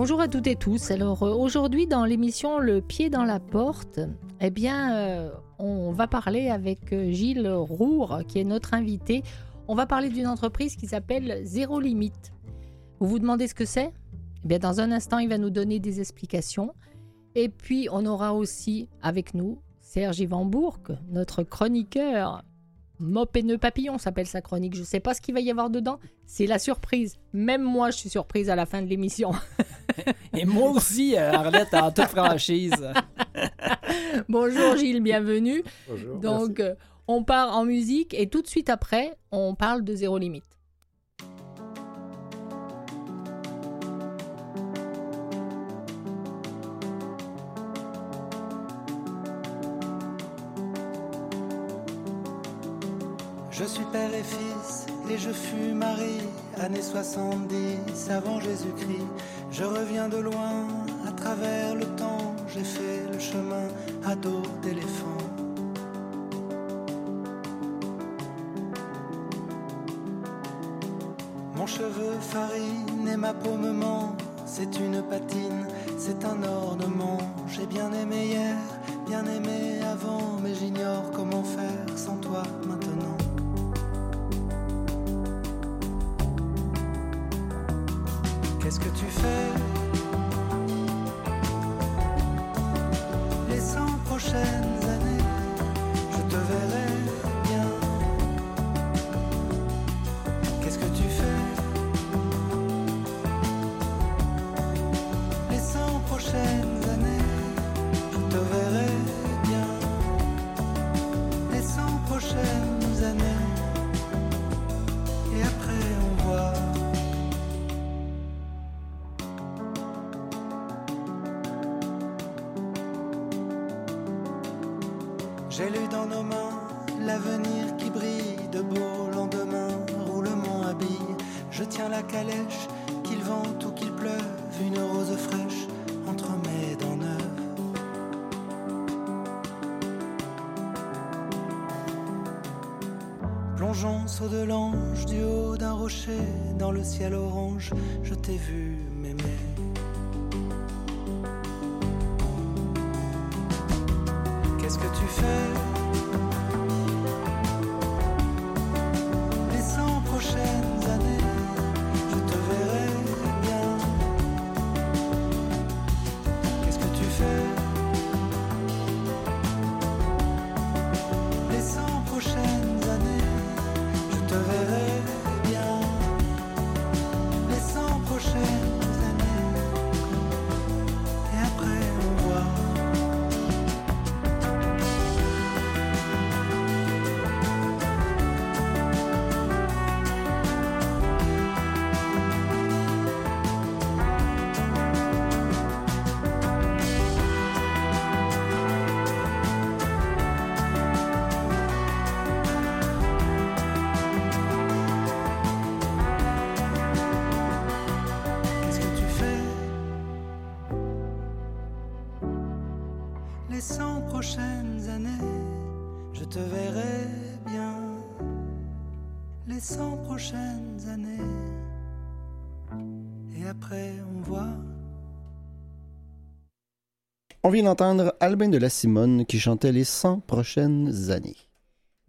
Bonjour à toutes et tous. Alors aujourd'hui dans l'émission Le pied dans la porte, on va parler avec Gilles Roure qui est notre invité. On va parler d'une entreprise qui s'appelle Zéro Limite. Vous vous demandez ce que c'est ? Dans un instant, il va nous donner des explications. Et puis, on aura aussi avec nous Serge Yvan Bourque, notre chroniqueur. Moppe et nœud papillon s'appelle sa chronique. Je ne sais pas ce qu'il va y avoir dedans. C'est la surprise. Même moi, je suis surprise à la fin de l'émission. Et moi aussi, Arlette, en toute franchise. Bonjour Gilles, bienvenue. Bonjour. Donc, on part en musique et tout de suite après, on parle de Zéro Limite. Je suis père et fils, et je fus mari, années 70, avant Jésus-Christ. Je reviens de loin, à travers le temps, j'ai fait le chemin à dos d'éléphant. Mon cheveu farine et ma peau me ment, c'est une patine, c'est un ornement. J'ai bien aimé hier, bien aimé avant, mais j'ignore comment faire sans toi maintenant. Qu'est-ce que tu fais? Les 100 prochaines années, je te verrai bien. Qu'est-ce que tu fais? Les 100 prochaines années, je te verrai bien. Les 100 prochaines années, et après on voit. J'ai lu dans nos mains l'avenir qui brille, de beaux lendemains, roulement habille. Je tiens la calèche, qu'il vente ou qu'il pleuve, une rose fraîche entre mes dents neuves. Plongeons saut de l'ange du haut d'un rocher, dans le ciel orange, je t'ai vu m'aimer. Qu'est-ce que tu fais? Les 100 prochaines années, je te verrai bien. Qu'est-ce que tu fais? Les 100 prochaines années, je te verrai bien. Les 100 prochaines. Les 100 prochaines années, je te verrai bien. Les 100 prochaines années, et après on voit. On vient d'entendre Albin de la Simone qui chantait les 100 prochaines années.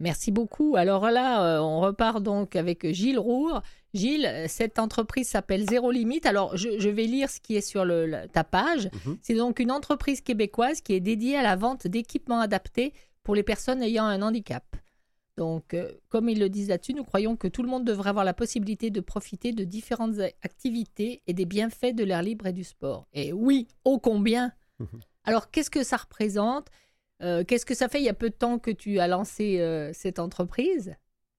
Merci beaucoup. Alors là, on repart donc avec Gilles Roure. Gilles, cette entreprise s'appelle Zéro Limite. Alors, je vais lire ce qui est sur ta page. Mm-hmm. C'est donc une entreprise québécoise qui est dédiée à la vente d'équipements adaptés pour les personnes ayant un handicap. Donc, comme ils le disent là-dessus, nous croyons que tout le monde devrait avoir la possibilité de profiter de différentes activités et des bienfaits de l'air libre et du sport. Et oui, ô combien! Mm-hmm. Alors, qu'est-ce que ça représente ? Qu'est-ce que ça fait? Il y a peu de temps que tu as lancé cette entreprise.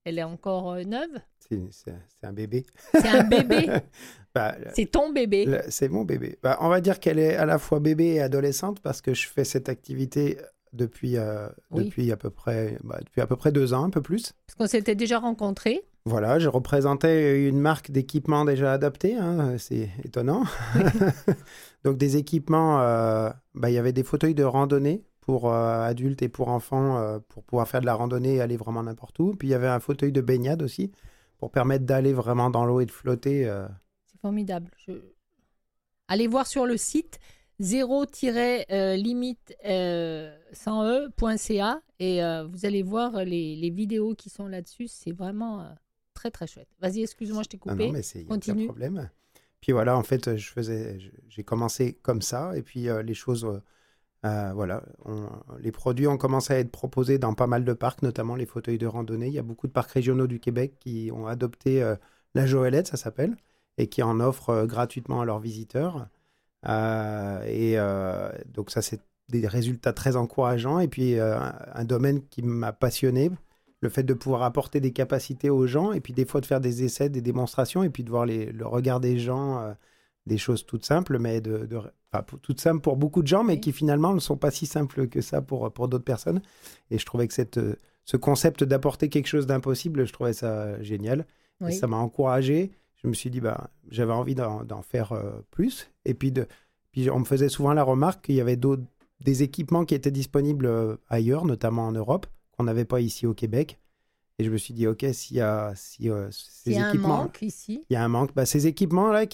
Elle est encore neuve. C'est un bébé. C'est un bébé. C'est ton bébé. C'est mon bébé. On va dire qu'elle est à la fois bébé et adolescente parce que je fais cette activité depuis à peu près 2 ans, un peu plus. Parce qu'on s'était déjà rencontrés. Voilà, je représentais une marque d'équipements déjà adaptés, hein, c'est étonnant. Donc des équipements, il y avait des fauteuils de randonnée pour adultes et pour enfants, pour pouvoir faire de la randonnée et aller vraiment n'importe où. Puis il y avait un fauteuil de baignade aussi, pour permettre d'aller vraiment dans l'eau et de flotter. C'est formidable. Allez voir sur le site 0-limite100e.ca et vous allez voir les vidéos qui sont là-dessus. C'est vraiment très, très chouette. Vas-y, excuse-moi, je t'ai coupé. Non, mais c'est aucun problème. Puis voilà, en fait, j'ai commencé comme ça et puis les choses... les produits ont commencé à être proposés dans pas mal de parcs, notamment les fauteuils de randonnée. Il y a beaucoup de parcs régionaux du Québec qui ont adopté la Joëlette, ça s'appelle, et qui en offrent gratuitement à leurs visiteurs. Donc ça, c'est des résultats très encourageants. Et puis, un domaine qui m'a passionné, le fait de pouvoir apporter des capacités aux gens, et puis des fois de faire des essais, des démonstrations, et puis de voir le regard des gens... des choses toutes simples, mais toutes simples pour beaucoup de gens, mais qui finalement ne sont pas si simples que ça pour d'autres personnes. Et je trouvais que ce concept d'apporter quelque chose d'impossible, je trouvais ça génial. Oui. Et ça m'a encouragé. Je me suis dit, j'avais envie d'en faire plus. Et puis on me faisait souvent la remarque qu'il y avait des équipements qui étaient disponibles ailleurs, notamment en Europe, qu'on n'avait pas ici au Québec. Et je me suis dit, OK, il y a un manque. Ces équipements-là,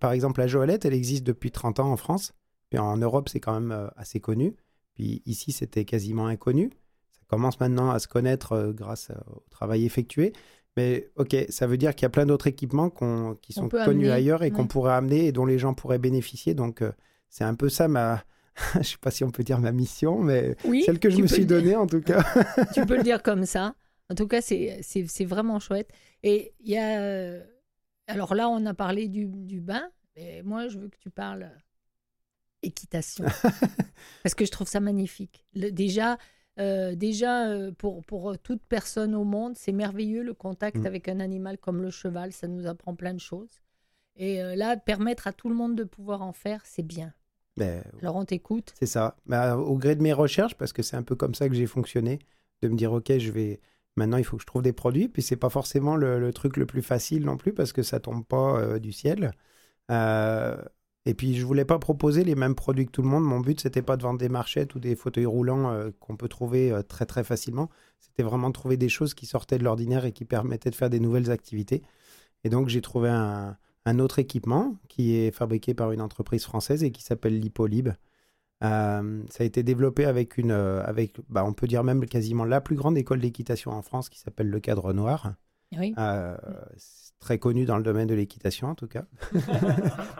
par exemple, la Joëlette, elle existe depuis 30 ans en France. Puis en Europe, c'est quand même assez connu. Puis ici, c'était quasiment inconnu. Ça commence maintenant à se connaître grâce au travail effectué. Mais OK, ça veut dire qu'il y a plein d'autres équipements qui sont connus ailleurs et qu'on pourrait amener et dont les gens pourraient bénéficier. Donc, c'est un peu ça je ne sais pas si on peut dire ma mission, mais celle que je me suis donnée, en tout cas. Tu peux le dire comme ça. En tout cas, c'est vraiment chouette. Et il y a... Alors là, on a parlé du bain, mais moi, je veux que tu parles équitation. Parce que je trouve ça magnifique. Pour toute personne au monde, c'est merveilleux le contact avec un animal comme le cheval. Ça nous apprend plein de choses. Et là, permettre à tout le monde de pouvoir en faire, c'est bien. Alors, on t'écoute. C'est ça. Au gré de mes recherches, parce que c'est un peu comme ça que j'ai fonctionné, de me dire, OK, Maintenant, il faut que je trouve des produits. Puis, ce n'est pas forcément le truc le plus facile non plus parce que ça ne tombe pas du ciel. Et puis, je ne voulais pas proposer les mêmes produits que tout le monde. Mon but, ce n'était pas de vendre des marchettes ou des fauteuils roulants qu'on peut trouver très, très facilement. C'était vraiment de trouver des choses qui sortaient de l'ordinaire et qui permettaient de faire des nouvelles activités. Et donc, j'ai trouvé un autre équipement qui est fabriqué par une entreprise française et qui s'appelle Lipolib. Ça a été développé avec on peut dire même quasiment la plus grande école d'équitation en France qui s'appelle Le Cadre Noir. Oui. Très connu dans le domaine de l'équitation en tout cas.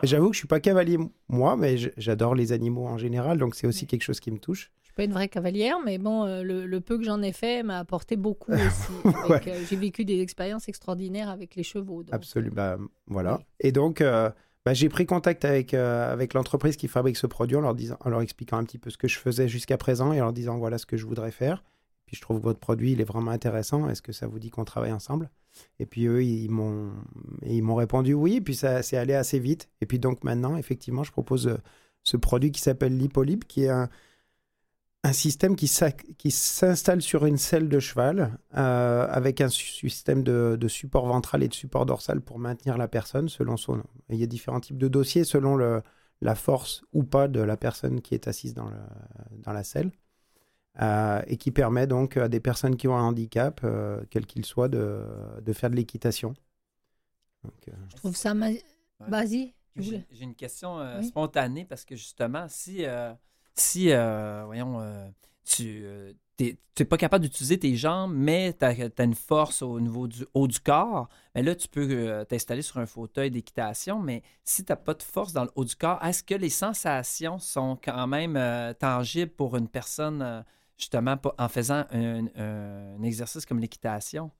J'avoue que je ne suis pas cavalier moi, mais j'adore les animaux en général, donc c'est aussi quelque chose qui me touche. Je ne suis pas une vraie cavalière, mais bon, le peu que j'en ai fait m'a apporté beaucoup aussi. Avec, j'ai vécu des expériences extraordinaires avec les chevaux. Donc... Absolument, voilà. Oui. Et donc... j'ai pris contact avec l'entreprise qui fabrique ce produit en leur expliquant un petit peu ce que je faisais jusqu'à présent et en leur disant voilà ce que je voudrais faire. Puis je trouve que votre produit, il est vraiment intéressant. Est-ce que ça vous dit qu'on travaille ensemble ? Et puis eux, ils m'ont répondu oui. Et puis ça s'est allé assez vite. Et puis donc maintenant, effectivement, je propose ce produit qui s'appelle Lipolib, qui est un système qui s'installe sur une selle de cheval avec un système de support ventral et de support dorsal pour maintenir la personne selon son... Il y a différents types de dossiers selon la force ou pas de la personne qui est assise dans la selle et qui permet donc à des personnes qui ont un handicap, quel qu'il soit, de faire de l'équitation. Donc, je trouve ça... Vas-y. J'ai une question spontanée parce que justement, Si tu n'es pas capable d'utiliser tes jambes, mais tu as une force au niveau du haut du corps, mais là, tu peux t'installer sur un fauteuil d'équitation. Mais si tu n'as pas de force dans le haut du corps, est-ce que les sensations sont quand même tangibles pour une personne, justement, en faisant un exercice comme l'équitation?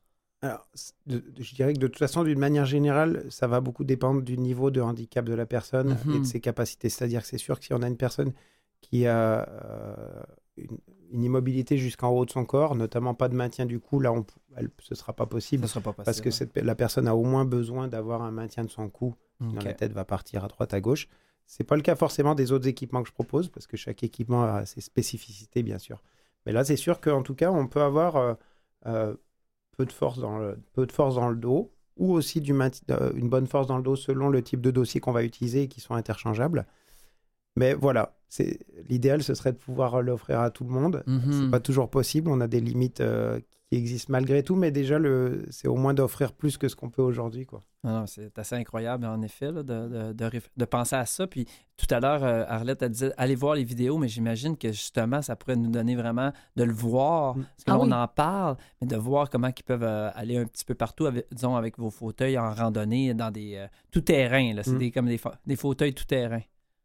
Alors, je dirais que de toute façon, d'une manière générale, ça va beaucoup dépendre du niveau de handicap de la personne et de ses capacités. C'est-à-dire que c'est sûr que si on a une personne... qui a une immobilité jusqu'en haut de son corps, notamment pas de maintien du cou, là, ce sera pas possible. Ça sera pas possible. Parce que la personne a au moins besoin d'avoir un maintien de son cou. Okay. Dans la tête va partir à droite, à gauche. C'est pas le cas forcément des autres équipements que je propose, parce que chaque équipement a ses spécificités, bien sûr. Mais là, c'est sûr qu'en tout cas, on peut avoir peu de force dans le dos, ou aussi une bonne force dans le dos selon le type de dossier qu'on va utiliser et qui sont interchangeables. Mais voilà, l'idéal, ce serait de pouvoir l'offrir à tout le monde. Mm-hmm. Ce n'est pas toujours possible. On a des limites qui existe malgré tout, mais déjà, c'est au moins d'offrir plus que ce qu'on peut aujourd'hui, quoi. Non, c'est assez incroyable, en effet, là, de penser à ça. Puis tout à l'heure, Arlette, elle disait, allez voir les vidéos, mais j'imagine que justement, ça pourrait nous donner vraiment de le voir, parce que là, on en parle, mais de voir comment ils peuvent aller un petit peu partout, disons, avec vos fauteuils en randonnée, dans des tout-terrain, là. C'est comme des fauteuils tout-terrain.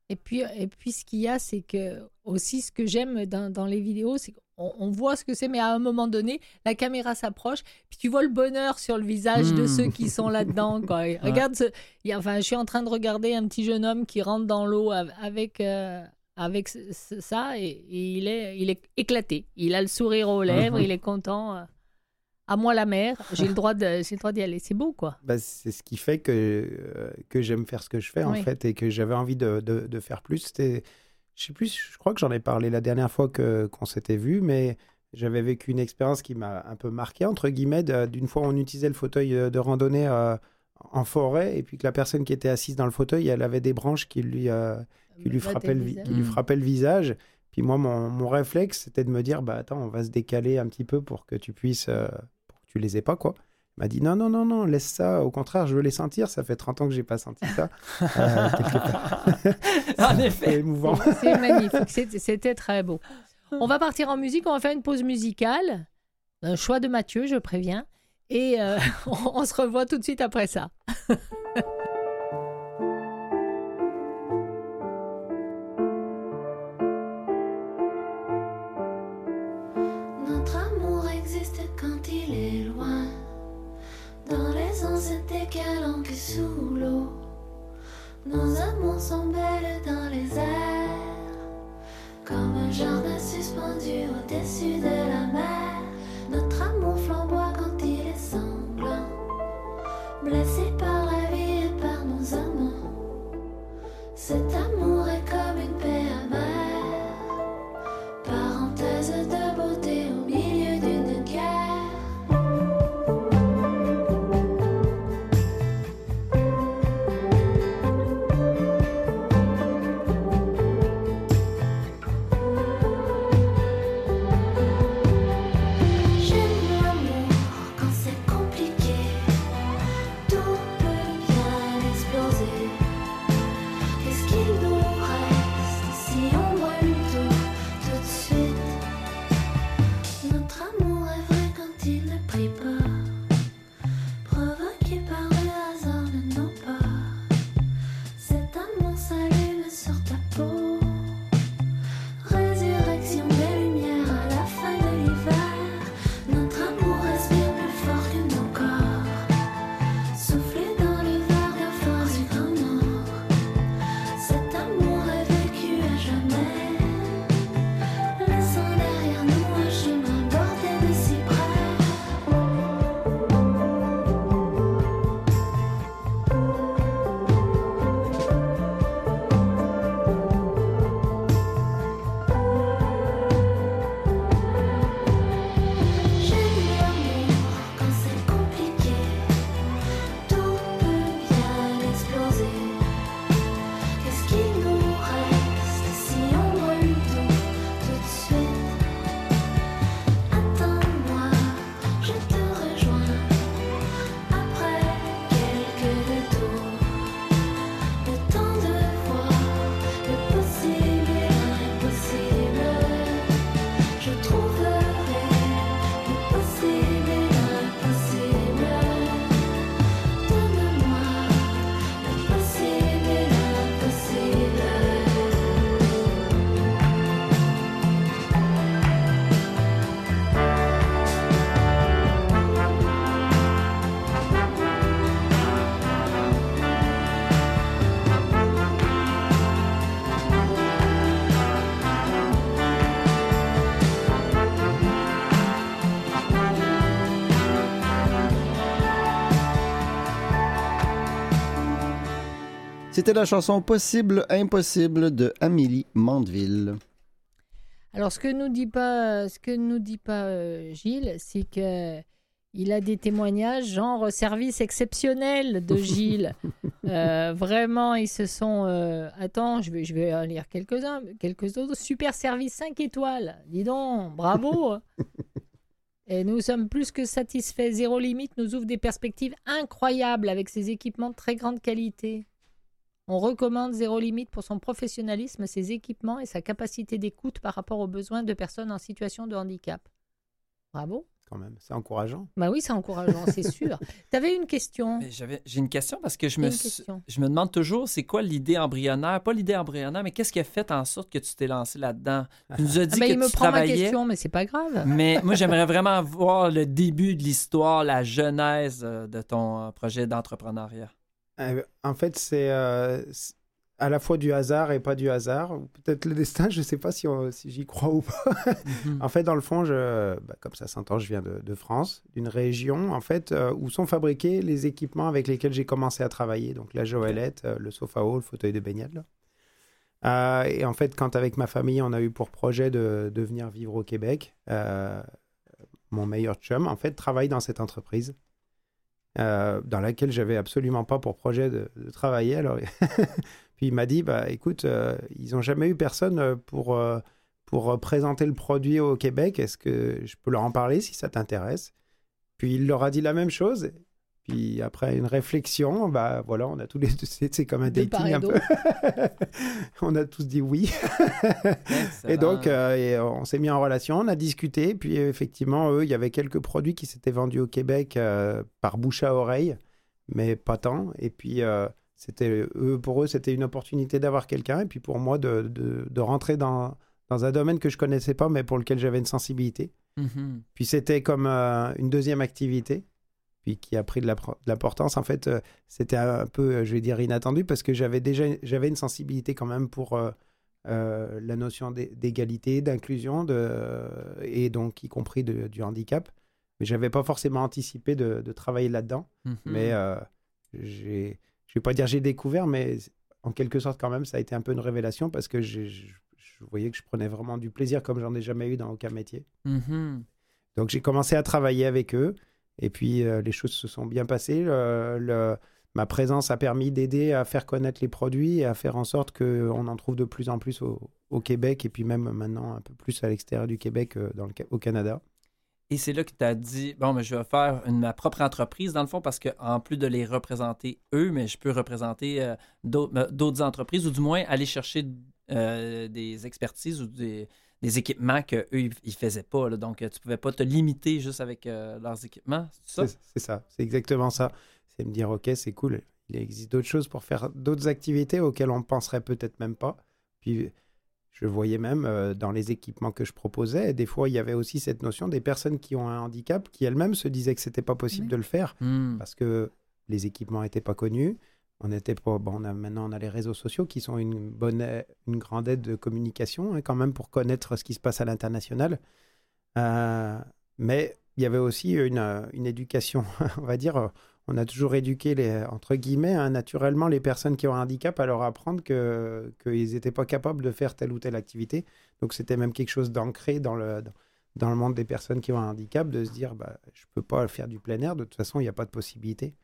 Et puis, ce qu'il y a, c'est que aussi, ce que j'aime dans les vidéos, c'est qu'on voit ce que c'est, mais à un moment donné, la caméra s'approche, puis tu vois le bonheur sur le visage de ceux qui sont là-dedans, quoi. Ouais. Regarde, je suis en train de regarder un petit jeune homme qui rentre dans l'eau avec ça, et il est éclaté. Il a le sourire aux lèvres, il est content. À moi, la mer, j'ai le droit d'y aller. C'est beau, quoi. Bah, c'est ce qui fait que j'aime faire ce que je fais, en fait, et que j'avais envie de faire plus. Je crois que j'en ai parlé la dernière fois qu'on s'était vu, mais j'avais vécu une expérience qui m'a un peu marqué, entre guillemets, d'une fois, on utilisait le fauteuil de randonnée en forêt, et puis que la personne qui était assise dans le fauteuil, elle avait des branches qui lui frappaient le visage. Puis moi, mon réflexe, c'était de me dire, bah attends, on va se décaler un petit peu pour que tu puisses... Tu les ai pas, quoi. Il m'a dit non, laisse ça. Au contraire, je veux les sentir. Ça fait 30 ans que j'ai pas senti ça. En effet. Émouvant. C'est magnifique. C'était très beau. On va partir en musique. On va faire une pause musicale. Un choix de Mathieu, je préviens. Et on se revoit tout de suite après ça. Sous l'eau, nos amours sont belles dans les airs, comme un jardin suspendu au-dessus de la mer. Notre amour flamboie quand il est sanglant, blessé par la vie et par nos amants. Cet amour est comme une paix amère, parenthèse de beauté au milieu d'une guerre. C'était la chanson Possible, Impossible de Amélie Mandeville. Alors, ce que nous dit pas Gilles, c'est qu'il a des témoignages genre service exceptionnel de Gilles. Vraiment, ils se sont... Attends, je vais en lire quelques autres. Super service 5 étoiles. Dis donc, bravo. Et nous sommes plus que satisfaits. Zéro Limite nous ouvre des perspectives incroyables avec ses équipements de très grande qualité. On recommande Zéro Limite pour son professionnalisme, ses équipements et sa capacité d'écoute par rapport aux besoins de personnes en situation de handicap. Bravo. Quand même, c'est encourageant. Bah oui, c'est encourageant, c'est sûr. Tu avais une question. Mais j'ai une question parce que je me demande toujours, c'est quoi l'idée embryonnaire? Pas l'idée embryonnaire, mais qu'est-ce qui a fait en sorte que tu t'es lancé là-dedans? Tu nous as dit que tu travaillais. Il me prend ma question, mais c'est pas grave. Mais moi, j'aimerais vraiment voir le début de l'histoire, la genèse de ton projet d'entrepreneuriat. En fait, c'est à la fois du hasard et pas du hasard. Peut-être le destin, je ne sais pas si j'y crois ou pas. En fait, dans le fond, comme ça s'entend, je viens de France, d'une région en fait, où sont fabriqués les équipements avec lesquels j'ai commencé à travailler. Donc la Joëlette, le Sofao, le fauteuil de baignade. Là. Et en fait, quand avec ma famille, on a eu pour projet de venir vivre au Québec, mon meilleur chum, en fait, travaille dans cette entreprise. Dans laquelle j'avais absolument pas pour projet de travailler. Alors, puis il m'a dit, écoute, ils n'ont jamais eu personne pour présenter le produit au Québec. Est-ce que je peux leur en parler si ça t'intéresse? Puis il leur a dit la même chose. Puis après une réflexion, voilà, on a tous les deux, c'est comme un dating un peu. On a tous dit oui. Et donc, on s'est mis en relation, on a discuté. Puis effectivement, eux, il y avait quelques produits qui s'étaient vendus au Québec par bouche à oreille, mais pas tant. Et puis, c'était une opportunité d'avoir quelqu'un. Et puis pour moi, de rentrer dans un domaine que je ne connaissais pas, mais pour lequel j'avais une sensibilité. Mm-hmm. Puis c'était comme une deuxième activité. Puis qui a pris de l'importance. En fait, c'était un peu, je vais dire, inattendu parce que j'avais une sensibilité quand même pour la notion d'égalité, d'inclusion et donc y compris du handicap. Mais je n'avais pas forcément anticipé de travailler là-dedans. Mm-hmm. Mais je ne vais pas dire j'ai découvert, mais en quelque sorte quand même, ça a été un peu une révélation parce que je voyais que je prenais vraiment du plaisir comme je n'en ai jamais eu dans aucun métier. Mm-hmm. Donc, j'ai commencé à travailler avec eux. Et puis, les choses se sont bien passées. Ma présence a permis d'aider à faire connaître les produits et à faire en sorte qu'on en trouve de plus en plus au Québec et puis même maintenant un peu plus à l'extérieur du Québec, au Canada. Et c'est là que tu as dit, bon, mais je vais faire ma propre entreprise dans le fond parce qu'en plus de les représenter eux, mais je peux représenter d'autres entreprises ou du moins aller chercher des expertises ou des équipements qu'eux, ils ne faisaient pas. Là. Donc, tu ne pouvais pas te limiter juste avec leurs équipements, c'est ça? C'est ça, c'est exactement ça. C'est me dire, OK, c'est cool, il existe d'autres choses pour faire d'autres activités auxquelles on ne penserait peut-être même pas. Puis, je voyais même dans les équipements que je proposais, des fois, il y avait aussi cette notion des personnes qui ont un handicap qui elles-mêmes se disaient que ce n'était pas possible de le faire parce que les équipements n'étaient pas connus. Maintenant, on a les réseaux sociaux qui sont une grande aide de communication hein, quand même pour connaître ce qui se passe à l'international. Mais il y avait aussi une éducation, on va dire. On a toujours éduqué, entre guillemets, hein, naturellement, les personnes qui ont un handicap à leur apprendre qu'ils n'étaient pas capables de faire telle ou telle activité. Donc, c'était même quelque chose d'ancré dans le monde des personnes qui ont un handicap, de se dire je ne peux pas faire du plein air, de toute façon, il n'y a pas de possibilité.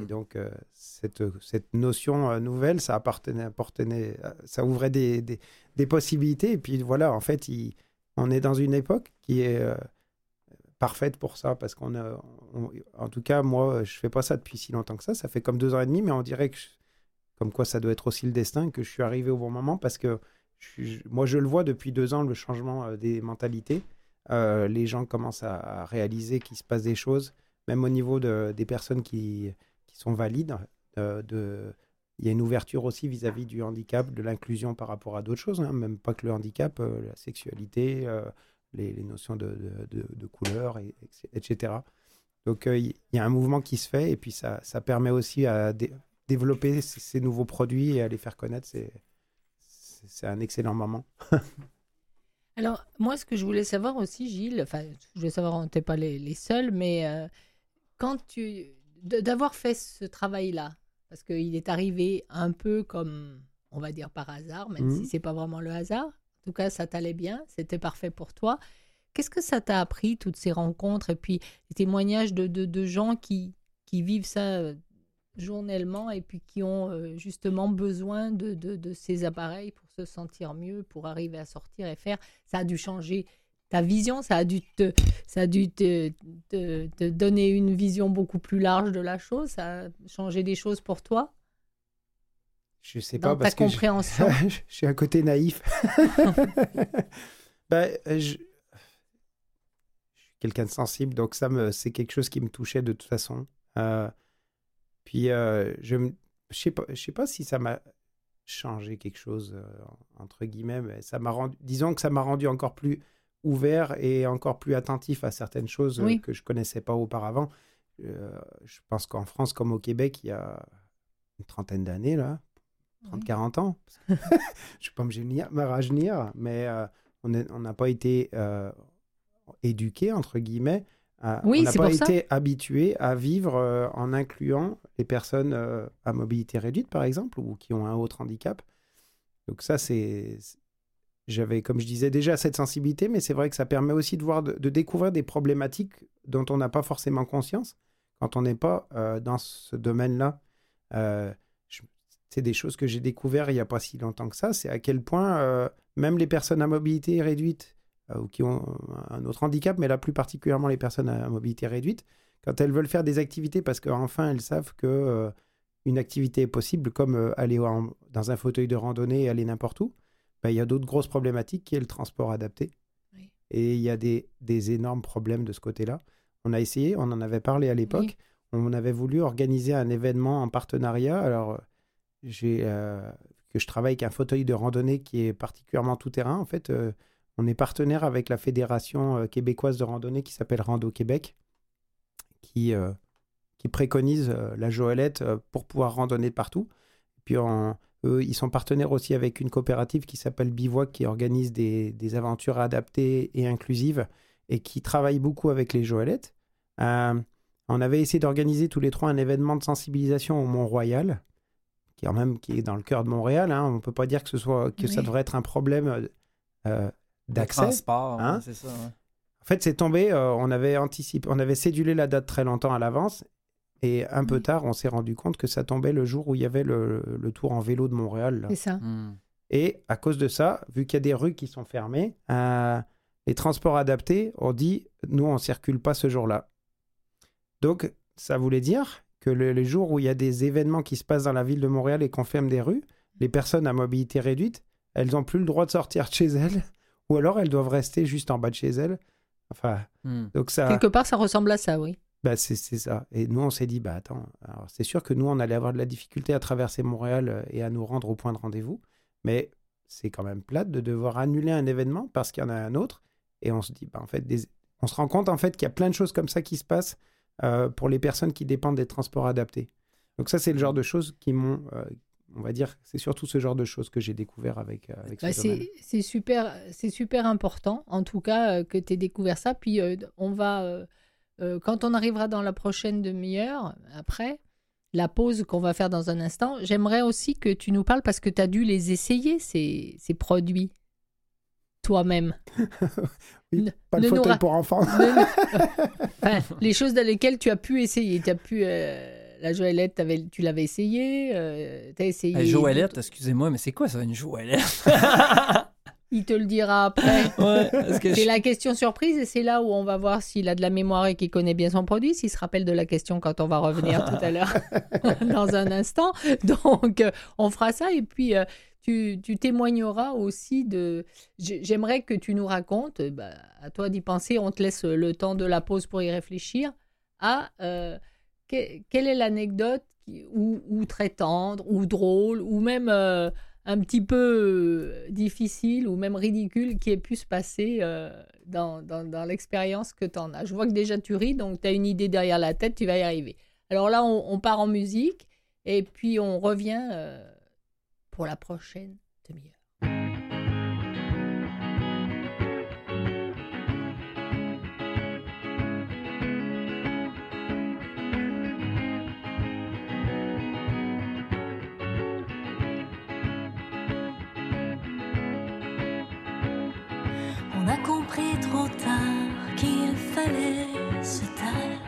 Et donc, cette notion nouvelle, ça ouvrait des possibilités. Et puis voilà, en fait, on est dans une époque qui est parfaite pour ça. Parce en tout cas, moi, je ne fais pas ça depuis si longtemps que ça. Ça fait comme 2 ans et demi, mais on dirait que, comme quoi ça doit être aussi le destin, que je suis arrivé au bon moment. Parce que moi, je le vois depuis 2 ans, le changement des mentalités. Les gens commencent à réaliser qu'il se passe des choses. Même au niveau des personnes qui sont valides, il y a une ouverture aussi vis-à-vis du handicap, de l'inclusion par rapport à d'autres choses, hein, même pas que le handicap, la sexualité, les notions de couleur, etc. Donc, il y a un mouvement qui se fait et puis ça permet aussi à développer ces nouveaux produits et à les faire connaître. C'est un excellent moment. Alors, moi, ce que je voulais savoir aussi, Gilles, enfin, je voulais savoir, on n'était pas les seuls, mais... d'avoir fait ce travail-là, parce qu'il est arrivé un peu comme, on va dire, par hasard, même si ce n'est pas vraiment le hasard. En tout cas, ça t'allait bien, c'était parfait pour toi. Qu'est-ce que ça t'a appris, toutes ces rencontres et puis les témoignages de gens qui vivent ça journellement et puis qui ont justement besoin de ces appareils pour se sentir mieux, pour arriver à sortir et faire. Ça a dû changer ta vision, ça a dû te donner une vision beaucoup plus large de la chose, ça a changé des choses pour toi. Je sais pas, parce que compréhension. Je suis un côté naïf. Je suis quelqu'un de sensible, donc c'est quelque chose qui me touchait de toute façon. Je sais pas si ça m'a changé quelque chose, entre guillemets, mais ça m'a rendu, disons que ça m'a rendu encore plus ouvert et encore plus attentif à certaines choses que je connaissais pas auparavant. Je pense qu'en France comme au Québec, il y a une trentaine d'années, là, 30-40 ans, je ne suis pas me rajeunir, mais on n'a pas été éduqués, entre guillemets, on n'a pas été habitués à vivre en incluant les personnes à mobilité réduite, par exemple, ou qui ont un autre handicap. Donc ça, j'avais, comme je disais, déjà cette sensibilité, mais c'est vrai que ça permet aussi de voir, de découvrir des problématiques dont on n'a pas forcément conscience quand on n'est pas dans ce domaine-là. C'est des choses que j'ai découvert il n'y a pas si longtemps que ça, c'est à quel point même les personnes à mobilité réduite ou qui ont un autre handicap, mais là plus particulièrement les personnes à mobilité réduite, quand elles veulent faire des activités parce qu'enfin elles savent qu'une activité est possible, comme aller dans un fauteuil de randonnée et aller n'importe où, il y a d'autres grosses problématiques qui est le transport adapté. Oui. Et il y a des énormes problèmes de ce côté-là. On a essayé, on en avait parlé à l'époque, on avait voulu organiser un événement en partenariat. Alors, je travaille avec un fauteuil de randonnée qui est particulièrement tout-terrain. En fait, on est partenaire avec la Fédération québécoise de randonnée qui s'appelle Rando-Québec, qui préconise la Joëlette pour pouvoir randonner partout. Et puis, eux, ils sont partenaires aussi avec une coopérative qui s'appelle Bivouac, qui organise des aventures adaptées et inclusives et qui travaille beaucoup avec les Joëlettes. On avait essayé d'organiser tous les trois un événement de sensibilisation au Mont-Royal, qui est dans le cœur de Montréal. On ne peut pas dire que ça devrait être un problème d'accès. Le transport, c'est ça. Ouais. En fait, c'est tombé, on avait cédulé la date très longtemps à l'avance, et un peu tard, on s'est rendu compte que ça tombait le jour où il y avait le tour en vélo de Montréal. Là. C'est ça. Et à cause de ça, vu qu'il y a des rues qui sont fermées, les transports adaptés, on dit, nous, on ne circule pas ce jour-là. Donc, ça voulait dire que les jours où il y a des événements qui se passent dans la ville de Montréal et qu'on ferme des rues, les personnes à mobilité réduite, elles n'ont plus le droit de sortir de chez elles, ou alors elles doivent rester juste en bas de chez elles. Enfin, donc ça... Quelque part, ça ressemble à ça, oui. C'est ça. Et nous, on s'est dit, attends, alors c'est sûr que nous, on allait avoir de la difficulté à traverser Montréal et à nous rendre au point de rendez-vous, mais c'est quand même plate de devoir annuler un événement parce qu'il y en a un autre, et on se dit, en fait, on se rend compte en fait qu'il y a plein de choses comme ça qui se passent pour les personnes qui dépendent des transports adaptés. Donc ça, c'est le genre de choses qui m'ont, on va dire, c'est surtout ce genre de choses que j'ai découvert avec ce domaine. C'est super important, en tout cas, que tu aies découvert ça. Puis on va, quand on arrivera dans la prochaine demi-heure, après la pause qu'on va faire dans un instant, j'aimerais aussi que tu nous parles, parce que tu as dû les essayer, ces produits, toi-même. Oui, pas le fauteuil pour enfants. Les choses dans lesquelles tu as pu essayer. Tu as pu... la Joëlette, tu l'avais essayé. Tu as essayé... La Joëlette, excusez-moi, mais c'est quoi ça, une Joëlette? Il te le dira après. Ouais, c'est la question surprise, et c'est là où on va voir s'il a de la mémoire et qu'il connaît bien son produit, s'il se rappelle de la question quand on va revenir tout à l'heure dans un instant. Donc, on fera ça, et puis... Tu témoigneras aussi de... J'aimerais que tu nous racontes, à toi d'y penser, on te laisse le temps de la pause pour y réfléchir, à quelle est l'anecdote ou très tendre, ou drôle, ou même un petit peu difficile, ou même ridicule, qui ait pu se passer dans l'expérience que tu en as. Je vois que déjà tu ris, donc tu as une idée derrière la tête, tu vas y arriver. Alors là, on part en musique, et puis on revient... pour la prochaine demi-heure. On a compris trop tard qu'il fallait se taire.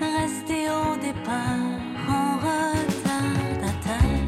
Rester au départ en retardataire.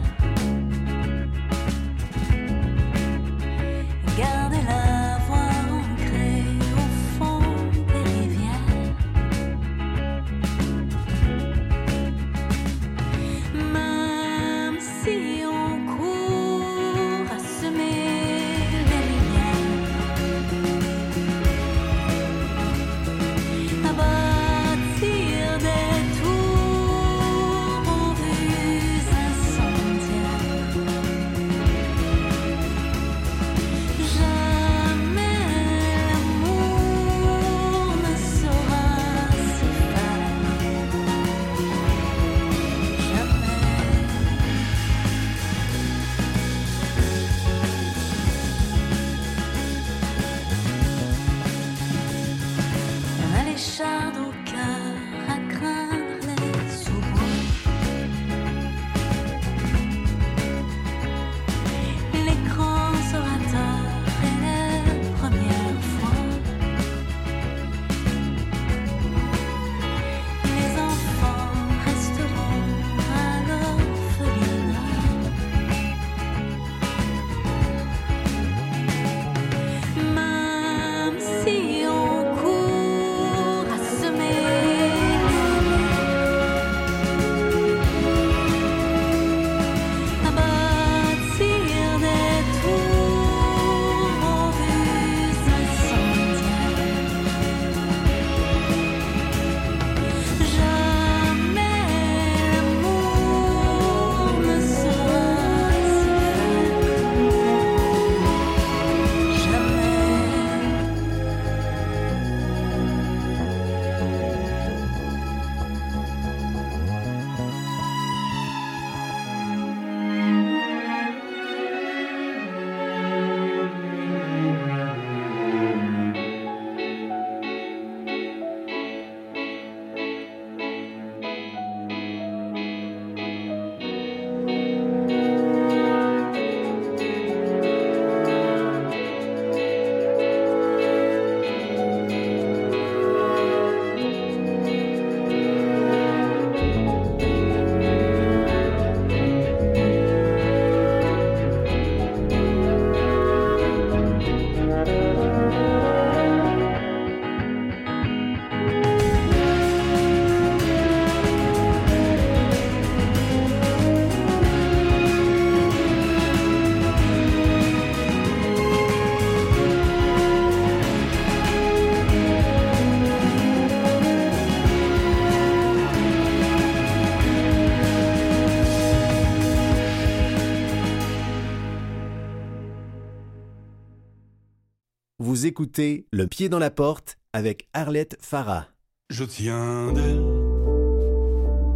Vous écoutez Le Pied dans la Porte avec Arlette Fara. Je tiens d'elle,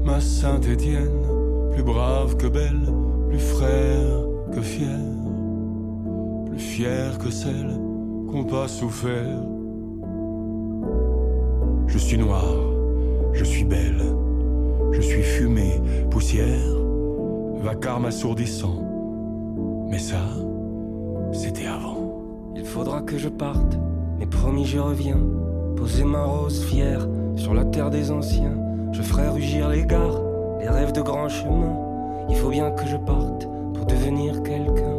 ma Saint-Étienne, plus brave que belle, plus frère que fière, plus fière que celle qu'on pas souffert. Je suis noire, je suis belle, je suis fumée, poussière, vacarme assourdissant. Mais ça, c'était avant. Il faudra que je parte, mais promis je reviens, poser ma rose fière sur la terre des anciens. Je ferai rugir les gares, les rêves de grands chemins. Il faut bien que je parte pour devenir quelqu'un.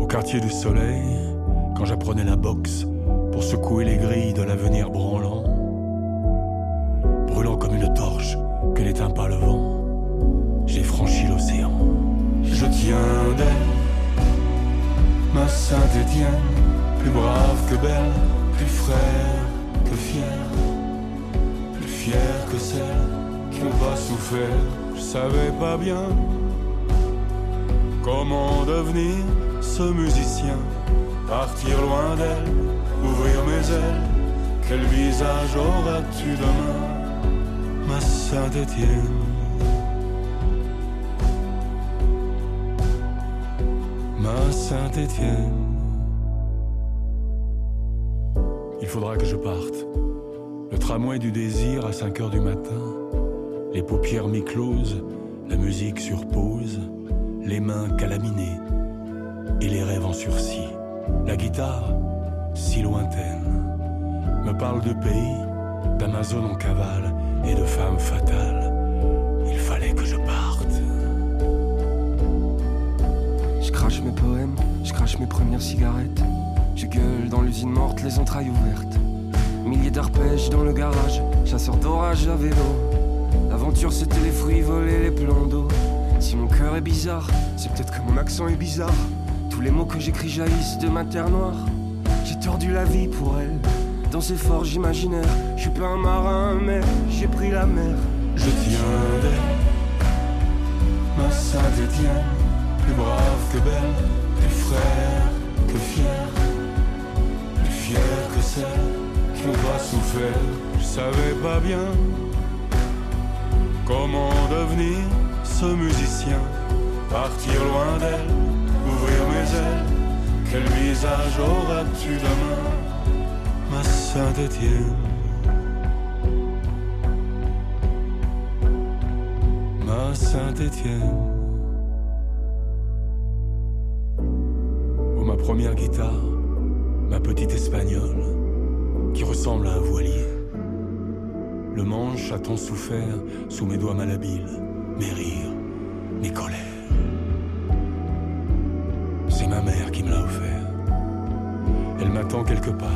Au quartier du Soleil, quand j'apprenais la boxe, pour secouer les grilles de l'avenir branlant, brûlant comme une torche que n'éteint pas le vent, j'ai franchi l'océan. Je tiens d'elle, ma Saint-Étienne, plus brave que belle, plus frère que fière, plus fière que celle qui n'a pas souffert. Je savais pas bien comment devenir ce musicien, partir loin d'elle, ouvrir mes ailes. Quel visage auras-tu demain, ma Saint-Étienne, ma Saint-Étienne. Il faudra que je parte. Le tramway du désir à 5h du matin, les paupières mi-closes, la musique sur pause, les mains calaminées et les rêves en sursis. La guitare, si lointaine, me parle de pays, d'Amazon en cavale et de femmes fatales. Il fallait que je parte. Je crache mes poèmes, je crache mes premières cigarettes. Je gueule dans l'usine morte, les entrailles ouvertes. Milliers d'arpèges dans le garage, chasseur d'orage à vélo. L'aventure c'était les fruits volés, les plans d'eau. Si mon cœur est bizarre, c'est peut-être que mon accent est bizarre. Tous les mots que j'écris jaillissent de ma terre noire. J'ai tordu la vie pour elle, dans ses forges imaginaires. Je suis pas un marin mais j'ai pris la mer. Je tiens d'elle, ma Saint-Étienne, plus brave que belle, plus frère que fière, fière que celle qui n'a pas souffert. Je savais pas bien comment devenir ce musicien, partir loin d'elle, ouvrir mes ailes. Quel visage auras-tu demain, ma Saint-Étienne, ma Saint-Étienne. Oh, ma première guitare, ma petite espagnole, qui ressemble à un voilier. Le manche a tant souffert sous mes doigts malhabiles, mes rires, mes colères. C'est ma mère qui me l'a offert. Elle m'attend quelque part.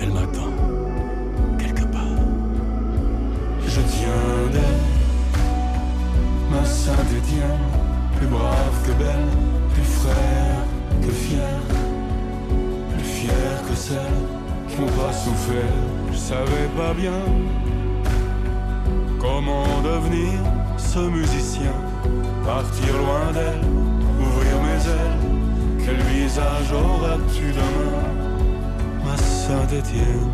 Elle m'attend quelque part. Je tiens d'elle, ma Saint-Étienne, plus brave que belle, plus frère que fière, fière que celle qui n'a pas souffert. Je savais pas bien comment devenir ce musicien, partir loin d'elle, ouvrir mes ailes. Quel visage auras-tu demain, ma Saint-Étienne,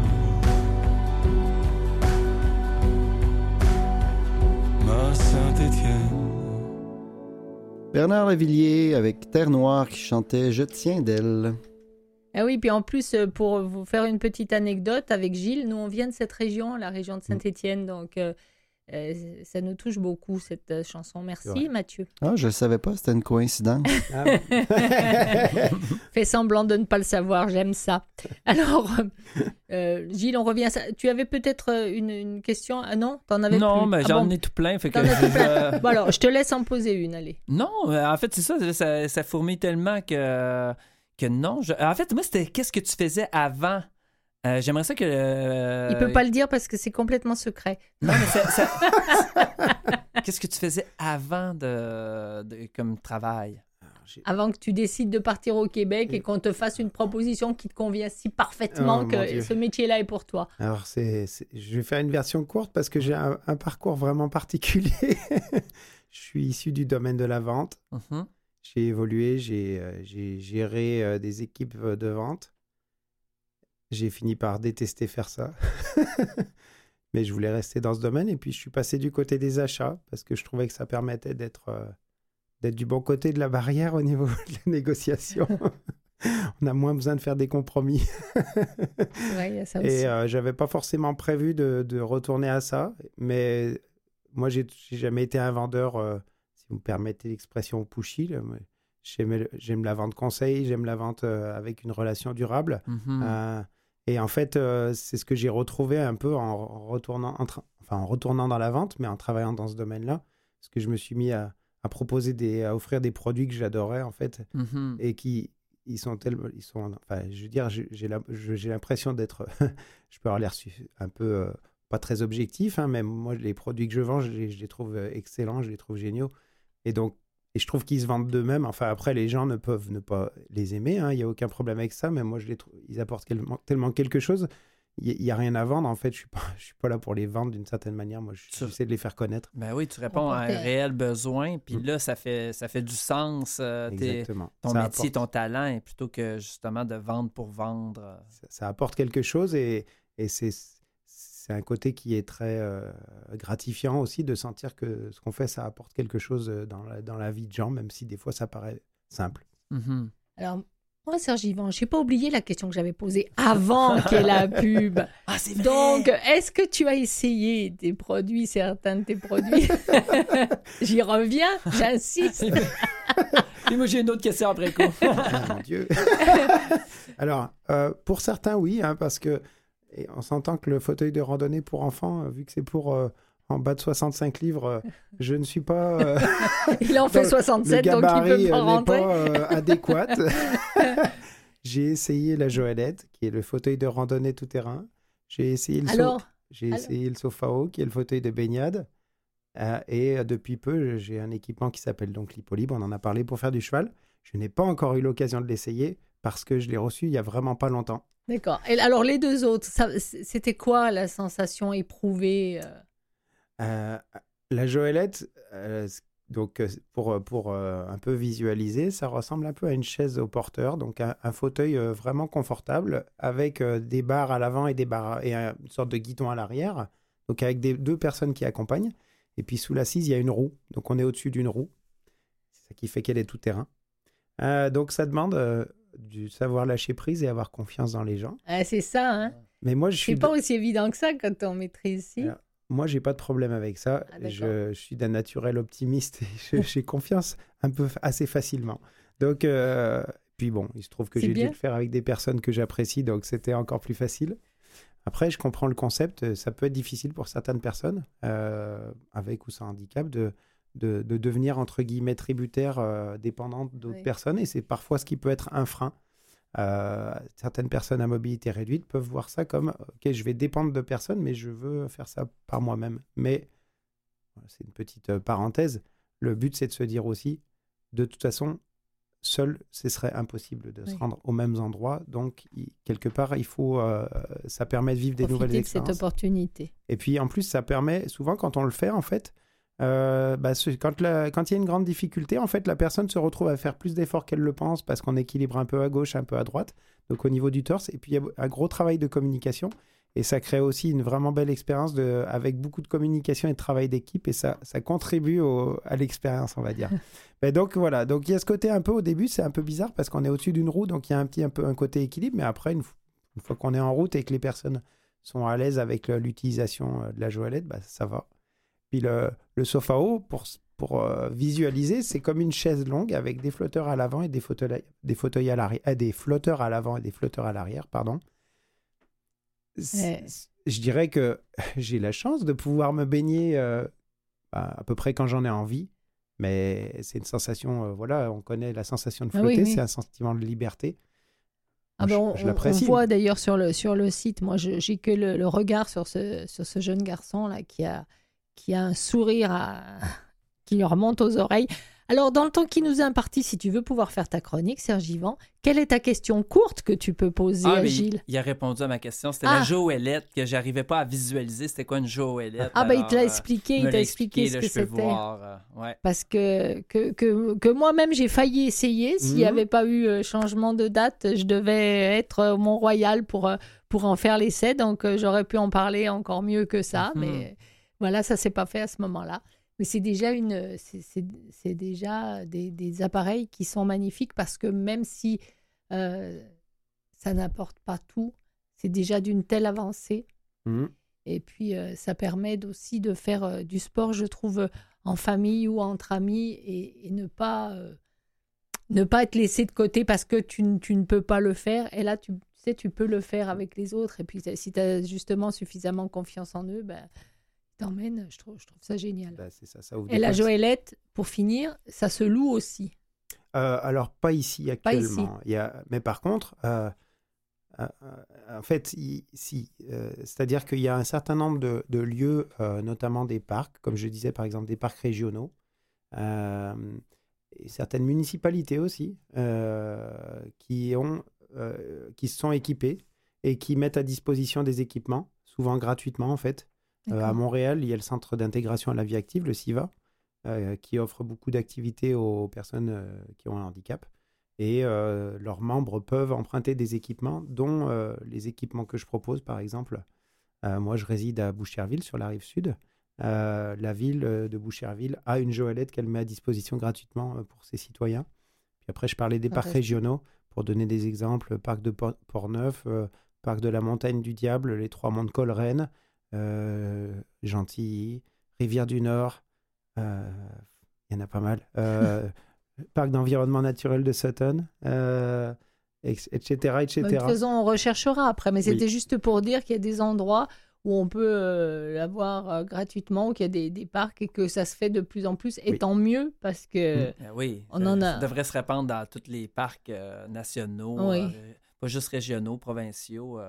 ma Saint-Étienne. Bernard Lavillier avec Terre Noire qui chantait « Je tiens d'elle ». Ah oui, puis en plus, pour vous faire une petite anecdote avec Gilles, nous on vient de cette région, la région de Saint-Étienne, donc ça nous touche beaucoup cette chanson. Merci Mathieu. Ah, je ne savais pas, c'était une coïncidence. Ah bon. Fais semblant de ne pas le savoir, j'aime ça. Alors, Gilles, on revient à ça. Tu avais peut-être une question? Ah non, t'en avais non, plus. Non, mais j'en ai tout plein. Fait que bon, alors, je te laisse en poser une, allez. Non, en fait, c'est ça, ça fourmille tellement que non. En fait, moi, c'était qu'est-ce que tu faisais avant? J'aimerais ça que... Il peut pas le dire parce que c'est complètement secret. Non, mais ça... Qu'est-ce que tu faisais avant comme travail? Avant que tu décides de partir au Québec et qu'on te fasse une proposition qui te convient si parfaitement que ce métier-là est pour toi. Alors, je vais faire une version courte parce que j'ai un parcours vraiment particulier. Je suis issu du domaine de la vente. J'ai évolué, j'ai géré des équipes de vente. J'ai fini par détester faire ça. Mais je voulais rester dans ce domaine. Et puis, je suis passé du côté des achats parce que je trouvais que ça permettait d'être du bon côté de la barrière au niveau de la négociation. On a moins besoin de faire des compromis. Ouais, il y a ça aussi. Et je n'avais pas forcément prévu de retourner à ça. Mais moi, je n'ai jamais été un vendeur... vous me permettez l'expression pushy, j'aime la vente conseil, j'aime la vente avec une relation durable. Mm-hmm. Et en fait, c'est ce que j'ai retrouvé un peu en retournant dans la vente, mais en travaillant dans ce domaine-là, parce que je me suis mis à proposer à offrir des produits que j'adorais, en fait, mm-hmm. et qui j'ai l'impression d'être, je peux avoir l'air un peu pas très objectif, hein, mais moi, les produits que je vends, je les trouve excellents, je les trouve géniaux. Et je trouve qu'ils se vendent d'eux-mêmes. Enfin, après, les gens ne peuvent ne pas les aimer. Hein. Il n'y a aucun problème avec ça. Mais moi, ils apportent tellement quelque chose. Il n'y a rien à vendre. En fait, je suis pas là pour les vendre d'une certaine manière. Moi, j'essaie de les faire connaître. Ben oui, tu réponds à un réel besoin. Puis là, ça fait du sens. Exactement. Ton ça métier, apporte. Ton talent, et plutôt que justement de vendre pour vendre. Ça apporte quelque chose. Et c'est un côté qui est très gratifiant aussi, de sentir que ce qu'on fait, ça apporte quelque chose dans la vie de gens, même si des fois, ça paraît simple. Mm-hmm. Alors, moi, Serge Yvan, je n'ai pas oublié la question que j'avais posée avant qu'il y ait la pub. Ah, c'est vrai! Donc, est-ce que tu as essayé certains de tes produits? J'y reviens, j'insiste. Et moi, j'ai une autre question après coup. Ah, mon Dieu! Alors, pour certains, oui, hein, parce que et on s'entend que le fauteuil de randonnée pour enfants, vu que c'est pour en bas de 65 livres, je ne suis pas... il en fait 67, donc il peut pas rentrer. Le gabarit n'est pas adéquat. J'ai essayé la Joëlette, qui est le fauteuil de randonnée tout-terrain. J'ai essayé le Sofao, qui est le fauteuil de baignade. Et depuis peu, j'ai un équipement qui s'appelle donc Lipolib. On en a parlé pour faire du cheval. Je n'ai pas encore eu l'occasion de l'essayer parce que je l'ai reçu il n'y a vraiment pas longtemps. D'accord. Et alors, les deux autres, c'était quoi la sensation éprouvée? La Joëlette, donc, pour un peu visualiser, ça ressemble un peu à une chaise au porteur, donc un fauteuil vraiment confortable avec des barres à l'avant et une sorte de guidon à l'arrière, donc avec deux personnes qui accompagnent. Et puis, sous l'assise, il y a une roue. Donc, on est au-dessus d'une roue. C'est ça qui fait qu'elle est tout terrain. Donc, ça demande... du savoir lâcher prise et avoir confiance dans les gens. Ah, c'est ça, hein? Mais moi, c'est pas aussi évident que ça quand on maîtrise si. Alors, moi, j'ai pas de problème avec ça. Ah, je suis d'un naturel optimiste et j'ai confiance un peu assez facilement. Donc, puis bon, il se trouve que j'ai dû le faire avec des personnes que j'apprécie, donc c'était encore plus facile. Après, je comprends le concept. Ça peut être difficile pour certaines personnes, avec ou sans handicap, de devenir, entre guillemets, tributaire, dépendante d'autres personnes. Et c'est parfois ce qui peut être un frein. Certaines personnes à mobilité réduite peuvent voir ça comme « Ok, je vais dépendre de personnes, mais je veux faire ça par moi-même. » Mais, c'est une petite parenthèse, le but, c'est de se dire aussi « De toute façon, seul, ce serait impossible de se rendre aux mêmes endroits. » Donc, quelque part, il faut, ça permet de vivre des nouvelles expériences. Profiter de cette opportunité. Et puis, en plus, ça permet, souvent, quand on le fait, en fait, quand il y a une grande difficulté, en fait, la personne se retrouve à faire plus d'efforts qu'elle le pense parce qu'on équilibre un peu à gauche, un peu à droite, donc au niveau du torse. Et puis, il y a un gros travail de communication et ça crée aussi une vraiment belle expérience avec beaucoup de communication et de travail d'équipe et ça contribue à l'expérience, on va dire. Mais donc, voilà. Donc, il y a ce côté un peu au début, c'est un peu bizarre parce qu'on est au-dessus d'une roue, donc il y a un côté équilibre. Mais après, une fois qu'on est en route et que les personnes sont à l'aise avec l'utilisation de la Joëlette, bah, ça va. Puis le Sofao, pour visualiser, c'est comme une chaise longue avec des flotteurs à l'avant et des fauteuils à l'arrière, des flotteurs à l'avant et des flotteurs à l'arrière, pardon. Je dirais que j'ai la chance de pouvoir me baigner à peu près quand j'en ai envie, mais c'est une sensation, on connaît la sensation de flotter, c'est un sentiment de liberté. Ah ben on voit d'ailleurs sur le site, moi j'ai que le regard sur ce jeune garçon là qui a un sourire qui leur monte aux oreilles Alors, dans le temps qui nous est imparti, si tu veux pouvoir faire ta chronique, Serge Yvan, quelle est ta question courte que tu peux poser à Gilles? Il a répondu à ma question. C'était la Joëlette que j'arrivais pas à visualiser. C'était quoi une Joëlette? Ah, ben, il te l'a expliqué. Il t'a expliqué ce que c'était. Ouais. Parce que moi-même, j'ai failli essayer. S'il n'y avait pas eu changement de date, je devais être au Mont-Royal pour en faire l'essai. Donc, j'aurais pu en parler encore mieux que ça. Mm-hmm. Mais voilà, ça ne s'est pas fait à ce moment-là. Mais c'est déjà, c'est déjà des appareils qui sont magnifiques parce que même si ça n'apporte pas tout, c'est déjà d'une telle avancée. Mmh. Et puis, ça permet aussi de faire du sport, je trouve, en famille ou entre amis et ne pas être laissé de côté parce que tu ne peux pas le faire. Et là, tu peux le faire avec les autres. Et puis, si tu as justement suffisamment confiance en eux, ben, t'emmènes, je trouve ça génial. Ben, c'est ça, ça ouvre et la Joëlette, pour finir, ça se loue aussi. Alors, pas ici actuellement. Pas ici. Mais par contre, en fait, si. C'est-à-dire qu'il y a un certain nombre de lieux, notamment des parcs, comme je disais par exemple des parcs régionaux, et certaines municipalités aussi, qui se sont équipées et qui mettent à disposition des équipements, souvent gratuitement en fait. À Montréal, il y a le Centre d'intégration à la vie active, le CIVA, qui offre beaucoup d'activités aux personnes qui ont un handicap. Et leurs membres peuvent emprunter des équipements, dont les équipements que je propose, par exemple. Moi, je réside à Boucherville, sur la rive sud. La ville de Boucherville a une Joëlette qu'elle met à disposition gratuitement pour ses citoyens. Puis après, je parlais des parcs régionaux, pour donner des exemples. Parc de Portneuf, Parc de la Montagne du Diable, les Trois-Monts-de-Coleraine, Gentilly, Rivière-du-Nord, il y en a pas mal, Parc d'environnement naturel de Sutton, etc. De toute façon, on recherchera après, mais c'était juste pour dire qu'il y a des endroits où on peut l'avoir gratuitement, qu'il y a des parcs et que ça se fait de plus en plus, et tant mieux, parce que on en a... Ça devrait se répandre dans tous les parcs nationaux, pas juste régionaux, provinciaux...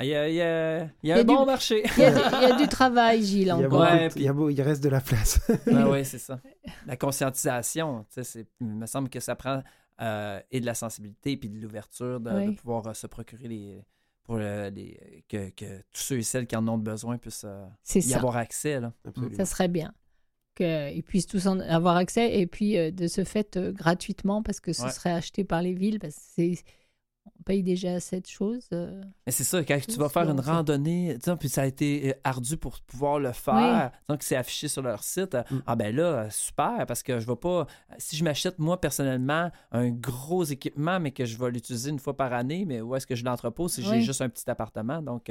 Il y a un bon marché. Il y a du travail, Gilles, encore. Il reste de la place. Oui, c'est ça. La conscientisation, il me semble que ça prend et de la sensibilité et de l'ouverture de pouvoir se procurer que tous ceux et celles qui en ont besoin puissent avoir accès. Là. Ça serait bien qu'ils puissent tous en avoir accès et puis de ce fait gratuitement parce que ce serait acheté par les villes. Parce que on paye déjà cette chose. Mais c'est ça, quand tu vas faire une randonnée, puis ça a été ardu pour pouvoir le faire, donc c'est affiché sur leur site, ah ben là, super, parce que je vais pas... Si je m'achète, moi, personnellement, un gros équipement, mais que je vais l'utiliser une fois par année, mais où est-ce que je l'entrepose si j'ai juste un petit appartement, donc...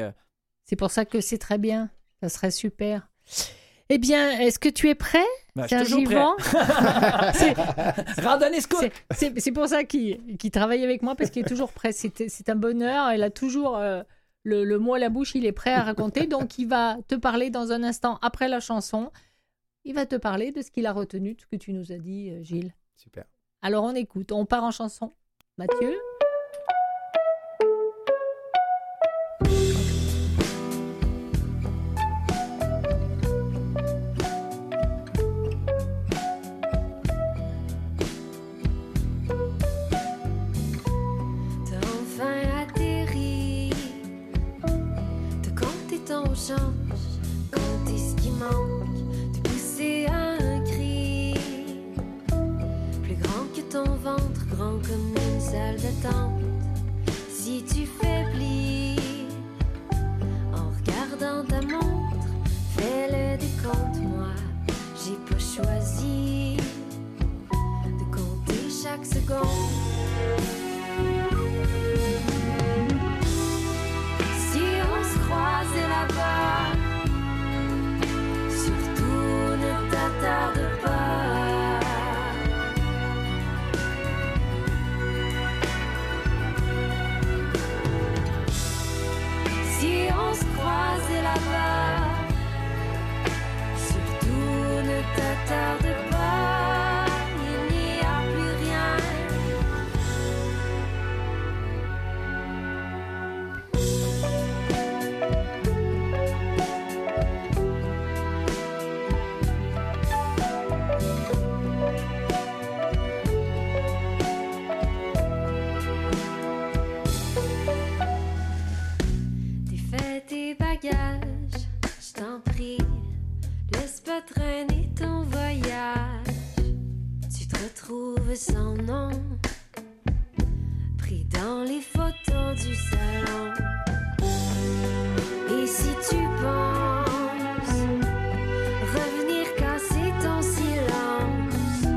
C'est pour ça que c'est très bien, ça serait super. Eh bien, est-ce que tu es prêt? Ben, je suis toujours prêt. Randonnée scout. C'est pour ça qu'il travaille avec moi, parce qu'il est toujours prêt. C'est un bonheur. Il a toujours le mot à la bouche. Il est prêt à raconter. Donc, il va te parler dans un instant, après la chanson. Il va te parler de ce qu'il a retenu, de ce que tu nous as dit, Gilles. Super. Alors, on écoute. On part en chanson. Mathieu? Quand est-ce qu'il manque de pousser à un cri plus grand que ton ventre, grand comme une salle d'attente? Si tu faiblis en regardant ta montre, fais le décompte, moi j'ai pas choisi de compter chaque seconde. Croisez là-bas, surtout ne t'attarde pas. Si on se croisait là-bas, surtout ne t'attarde pas. Il n'y a plus rien. du salon. Et si tu penses revenir casser ton silence,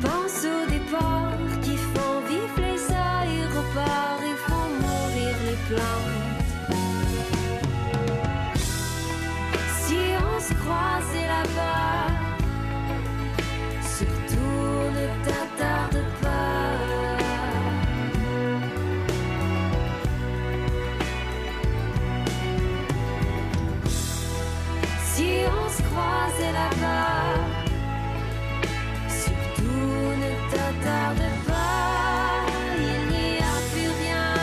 pense aux départs qui font vivre les aéroports et font mourir les plantes. Si on se croisait là-bas, surtout ne t'attarde pas. C'est là-bas, surtout ne t'attarde pas, il n'y a plus rien.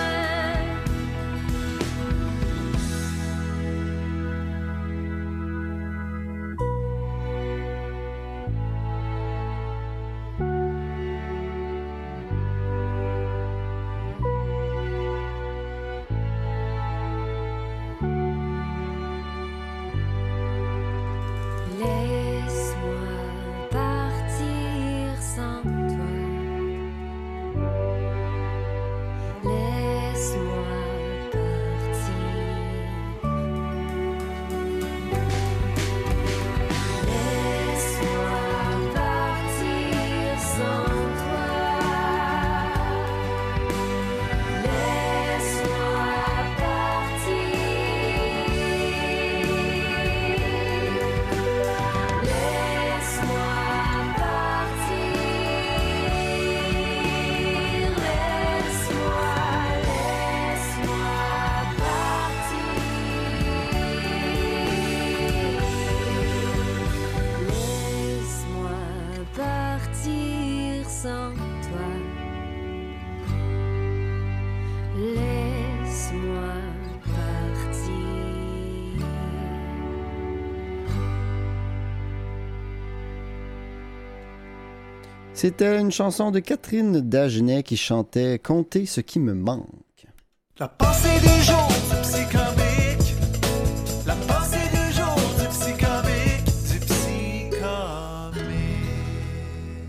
C'était une chanson de Catherine Dagenais qui chantait « Comptez ce qui me manque ». La pensée des jours du psychomique. La pensée des jours du psychomique. Du psychomique.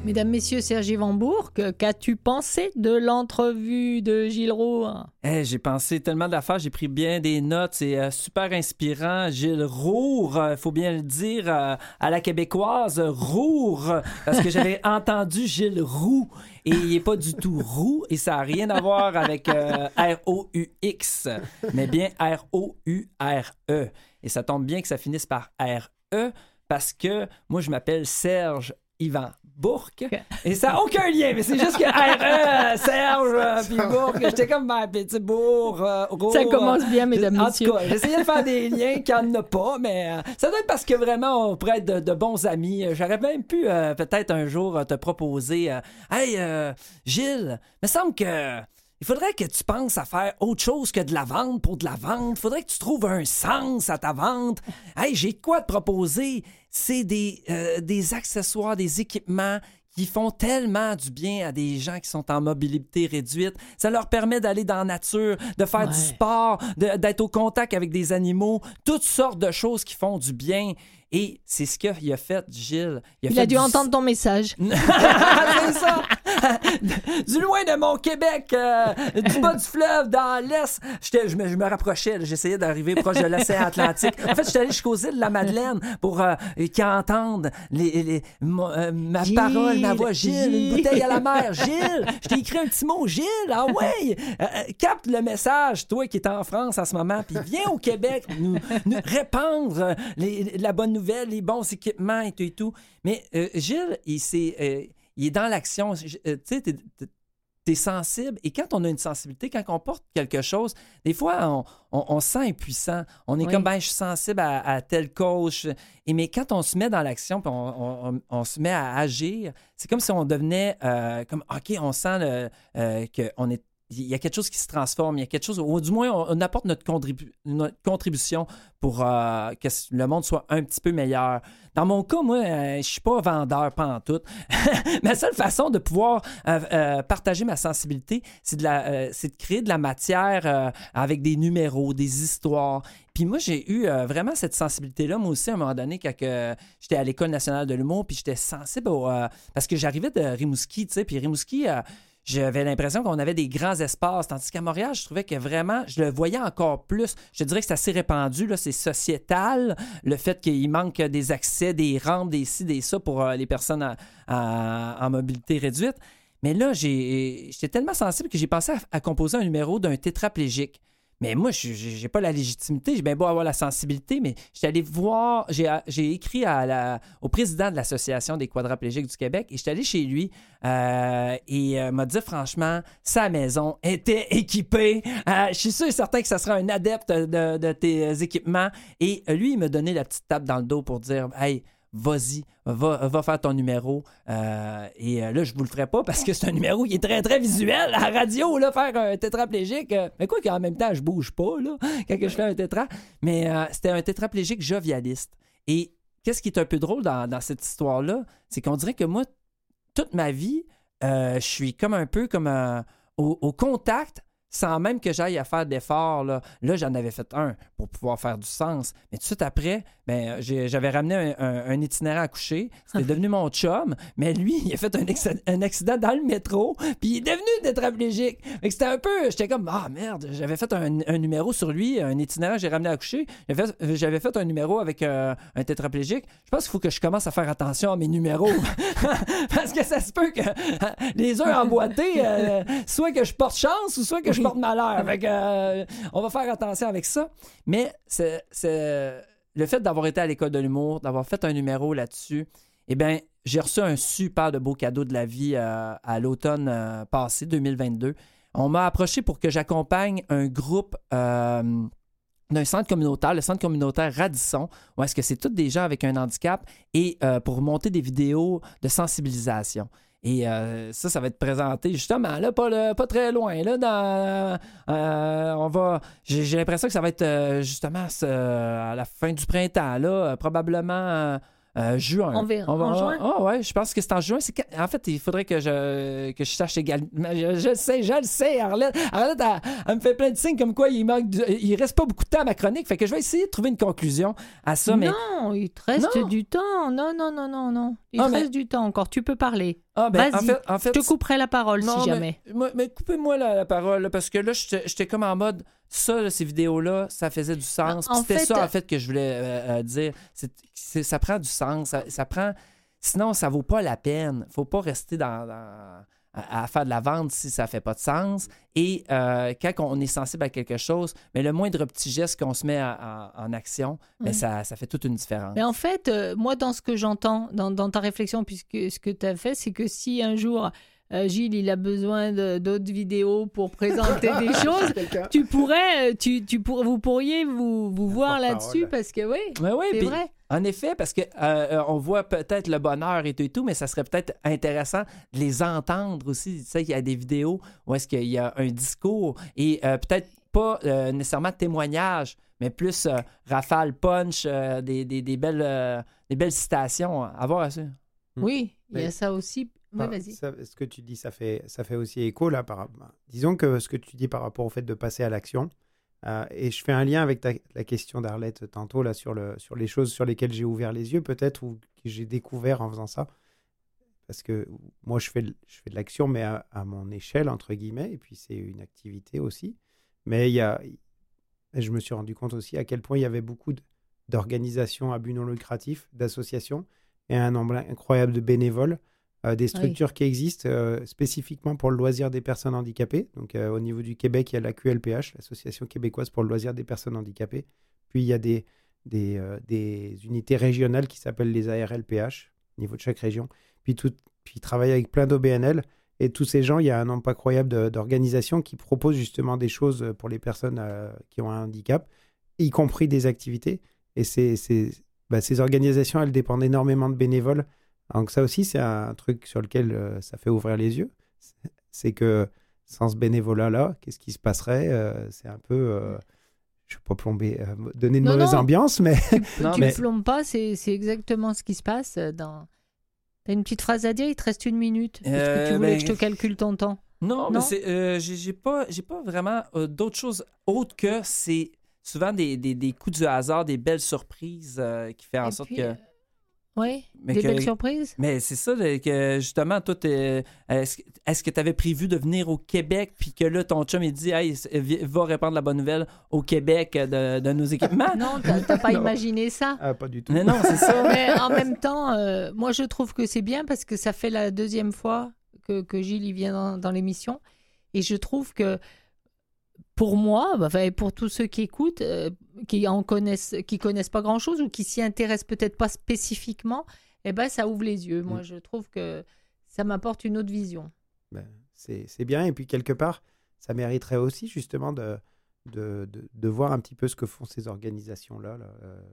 Mesdames, Messieurs, Serge Yvan Bourque, qu'as-tu pensé de l'entrevue de Gilles Roure? J'ai pensé tellement d'affaires, j'ai pris bien des notes, c'est super inspirant. Gilles Roure, faut bien le dire, à la québécoise, Roure, parce que j'avais entendu Gilles Roux, et il n'est pas du tout roux, et ça n'a rien à voir avec R-O-U-X, mais bien R-O-U-R-E. Et ça tombe bien que ça finisse par R-E, parce que moi, je m'appelle Serge Yvan Bourque, et ça n'a aucun lien, mais c'est juste que R.E., Serge, puis Bourque, j'étais comme ma petite Bourque, ça commence bien, mesdames, messieurs. En tout cas, j'essayais de faire des liens qu'il n'y en a pas, mais ça doit être parce que vraiment, on pourrait être de bons amis. J'aurais même pu peut-être un jour te proposer « Hey, Gilles, il me semble que... il faudrait que tu penses à faire autre chose que de la vente pour de la vente. Il faudrait que tu trouves un sens à ta vente. Hey, j'ai quoi te proposer? C'est des accessoires, des équipements qui font tellement du bien à des gens qui sont en mobilité réduite. Ça leur permet d'aller dans la nature, de faire du sport, d'être au contact avec des animaux, toutes sortes de choses qui font du bien. » Et c'est ce qu'il a fait, Gilles. Il a dû entendre ton message. C'est ça! Du loin de mon Québec, du bas du fleuve, dans l'Est, je me rapprochais, là, j'essayais d'arriver proche de l'océan Atlantique. En fait, je suis allé jusqu'aux îles de la Madeleine pour qu'ils entendent ma Gilles, parole, ma voix. Gilles, une bouteille à la mer. Gilles, je t'ai écrit un petit mot. Gilles, ah ouais! Capte le message, toi qui es en France en ce moment, puis viens au Québec nous répandre la bonne nouvelles, les bons équipements et tout. Mais Gilles, il est dans l'action. Tu sais, t'es sensible. Et quand on a une sensibilité, quand on porte quelque chose, des fois, on se sent impuissant. On est comme, ben, je suis sensible à telle cause. Mais quand on se met dans l'action, puis on se met à agir, c'est comme si on devenait comme, OK, on sent qu'on est. Il y a quelque chose qui se transforme, il y a quelque chose, ou du moins, on apporte notre contribution pour que le monde soit un petit peu meilleur. Dans mon cas, moi, je ne suis pas vendeur, pas en tout. Ma seule façon de pouvoir partager ma sensibilité, c'est de créer de la matière avec des numéros, des histoires. Puis moi, j'ai eu vraiment cette sensibilité-là, moi aussi, à un moment donné, quand j'étais à l'École nationale de l'humour, puis j'étais sensible parce que j'arrivais de Rimouski, tu sais, puis Rimouski... j'avais l'impression qu'on avait des grands espaces. Tandis qu'à Montréal, je trouvais que vraiment, je le voyais encore plus. Je dirais que c'est assez répandu, là, c'est sociétal, le fait qu'il manque des accès, des rampes, des ci, des ça pour les personnes en mobilité réduite. Mais là, j'étais tellement sensible que j'ai pensé à composer un numéro d'un tétraplégique. Mais moi, j'ai pas la légitimité, j'ai bien beau avoir la sensibilité, mais j'étais allé voir, j'ai écrit au président de l'Association des quadraplégiques du Québec et j'étais allé chez lui et m'a dit franchement, sa maison était équipée. Je suis sûr et certain que ça sera un adepte de tes équipements. Et lui, il m'a donné la petite tape dans le dos pour dire « Hey, vas-y, va faire ton numéro. » Et là, je vous le ferai pas parce que c'est un numéro qui est très, très visuel. À la radio, là, faire un tétraplégique. Mais quoi qu'en même temps, je bouge pas là, quand je fais un tétra. Mais c'était un tétraplégique jovialiste. Et qu'est-ce qui est un peu drôle dans cette histoire-là? C'est qu'on dirait que moi, toute ma vie, je suis comme un peu comme au contact sans même que j'aille à faire d'efforts. Là, j'en avais fait un pour pouvoir faire du sens. Mais tout de suite après, ben, j'avais ramené un itinéraire à coucher. C'était devenu mon chum. Mais lui, il a fait un accident dans le métro. Puis il est devenu tétraplégique. Fait que c'était un peu... J'étais comme, ah merde, j'avais fait un numéro sur lui, un itinéraire, j'ai ramené à coucher. J'avais fait un numéro avec un tétraplégique. Je pense qu'il faut que je commence à faire attention à mes numéros. Parce que ça se peut que les uns emboîtés, soit que je porte chance ou soit que je porte malheur. Fait que, on va faire attention avec ça. Mais c'est le fait d'avoir été à l'école de l'humour, d'avoir fait un numéro là-dessus, eh bien, j'ai reçu un super de beau cadeau de la vie à l'automne passé, 2022. On m'a approché pour que j'accompagne un groupe d'un centre communautaire, le centre communautaire Radisson, où est-ce que c'est tous des gens avec un handicap et pour monter des vidéos de sensibilisation. Et ça va être présenté justement là, pas très loin. Là, dans, j'ai l'impression que ça va être justement à la fin du printemps, là, probablement juin. On verra. En juin? Ah ouais, je pense que c'est en juin. En fait, il faudrait que je sache également. Je le sais, Arlette. Arlette, elle me fait plein de signes comme quoi il reste pas beaucoup de temps à ma chronique. Fait que je vais essayer de trouver une conclusion à ça. Mais... Non, il te reste du temps. Non. Il te reste du temps encore. Tu peux parler. Ah ben, vas-y, en fait, je te couperai la parole si jamais. Mais coupez-moi la parole, parce que là, j'étais comme en mode, ça, là, ces vidéos-là, ça faisait du sens. C'était ça, en fait, que je voulais dire. Ça prend du sens. Ça prend... Sinon, ça vaut pas la peine. Faut pas rester à faire de la vente si ça fait pas de sens. Et quand on est sensible à quelque chose, mais le moindre petit geste qu'on se met en action, mais ça fait toute une différence. Mais en fait, moi, dans ce que j'entends, dans ta réflexion, puisque ce que tu as fait, c'est que si un jour... Gilles, il a besoin d'autres vidéos pour présenter des choses. Vous pourriez vous voir là-dessus parce que oui, c'est vrai. En effet, parce que on voit peut-être le bonheur et tout, mais ça serait peut-être intéressant de les entendre aussi. Tu sais, il y a des vidéos où est-ce qu'il y a un discours et peut-être pas nécessairement de témoignage, mais plus rafale, punch, des belles citations à voir. Oui, il y a ça aussi. Oui, vas-y. Ce que tu dis, ça fait aussi écho là. Disons que ce que tu dis par rapport au fait de passer à l'action, et je fais un lien avec la question d'Arlette tantôt là sur les choses sur lesquelles j'ai ouvert les yeux peut-être ou que j'ai découvert en faisant ça, parce que moi je fais de l'action mais à mon échelle entre guillemets, et puis c'est une activité aussi. Mais je me suis rendu compte aussi à quel point il y avait beaucoup d'organisations à but non lucratif, d'associations et un nombre incroyable de bénévoles. Des structures qui existent spécifiquement pour le loisir des personnes handicapées. Donc, au niveau du Québec, il y a la QLPH, l'Association québécoise pour le loisir des personnes handicapées. Puis, il y a des unités régionales qui s'appellent les ARLPH, au niveau de chaque région. Puis ils travaillent avec plein d'OBNL. Et tous ces gens, il y a un nombre incroyable d'organisations qui proposent justement des choses pour les personnes qui ont un handicap, y compris des activités. Et ces organisations, elles dépendent énormément de bénévoles. Donc ça aussi, c'est un truc sur lequel ça fait ouvrir les yeux. C'est que sans ce bénévolat-là, qu'est-ce qui se passerait? C'est un peu... je ne vais pas plomber, donner une mauvaise ambiance, mais... Tu ne plombes pas, c'est exactement ce qui se passe. Tu as une petite phrase à dire, il te reste 1 minute. Est-ce que tu voulais que je te calcule ton temps? Non, mais j'ai pas vraiment d'autre chose autre que c'est souvent des coups du hasard, des belles surprises qui font en sorte que... Oui, des belles surprises. Mais c'est ça, que justement, toi, est-ce que tu avais prévu de venir au Québec, puis que là, ton chum, il dit, hey, va répandre la bonne nouvelle au Québec de nos équipements? Non, t'as pas imaginé ça. Pas du tout. Mais non, c'est ça. Mais en même temps, moi, je trouve que c'est bien parce que ça fait la deuxième fois que Gilles, il vient dans l'émission. Et je trouve que pour moi, et pour tous ceux qui écoutent, qui connaissent pas grand-chose ou qui s'y intéressent peut-être pas spécifiquement, ça ouvre les yeux. Moi, je trouve que ça m'apporte une autre vision. C'est bien. Et puis, quelque part, ça mériterait aussi, justement, de voir un petit peu ce que font ces organisations-là. Là.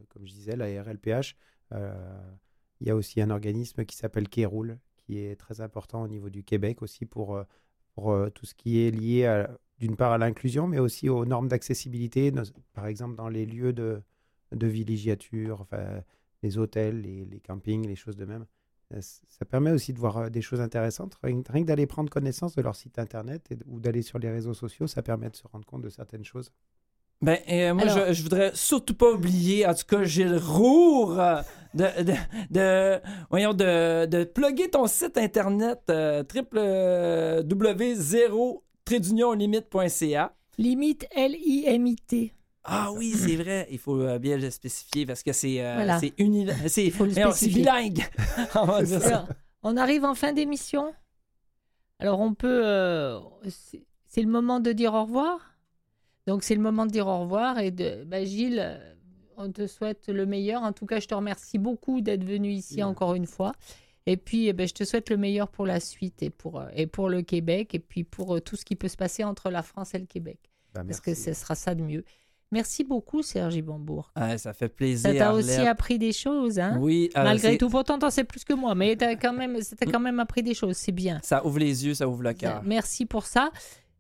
Comme je disais, la ARLPH, il y a aussi un organisme qui s'appelle Kéroul, qui est très important au niveau du Québec aussi pour tout ce qui est lié d'une part à l'inclusion, mais aussi aux normes d'accessibilité, par exemple dans les lieux de villégiature, enfin, les hôtels, les campings, les choses de même. Ça permet aussi de voir des choses intéressantes. Rien que d'aller prendre connaissance de leur site internet ou d'aller sur les réseaux sociaux, ça permet de se rendre compte de certaines choses. Moi, alors... je voudrais surtout pas oublier, en tout cas, Gilles Roure, de plugger ton site internet www.0-limite.ca. Limite, L-I-M-I-T. Ah oui, c'est vrai. Il faut bien le spécifier parce que c'est bilingue. On va dire ça. On arrive en fin d'émission. Alors, on peut... c'est le moment de dire au revoir. Donc, c'est le moment de dire au revoir. Et Gilles, on te souhaite le meilleur. En tout cas, je te remercie beaucoup d'être venu ici encore une fois. Et puis, je te souhaite le meilleur pour la suite et pour le Québec et puis pour tout ce qui peut se passer entre la France et le Québec. Parce que ce sera ça de mieux. Merci beaucoup, Serge Yvan Bourque. Ah, ça fait plaisir. Ça t'a aussi appris des choses, hein? Oui. Malgré tout, pourtant, t'en sais plus que moi, mais t'as quand même appris des choses, c'est bien. Ça ouvre les yeux, ça ouvre le cœur. Merci pour ça.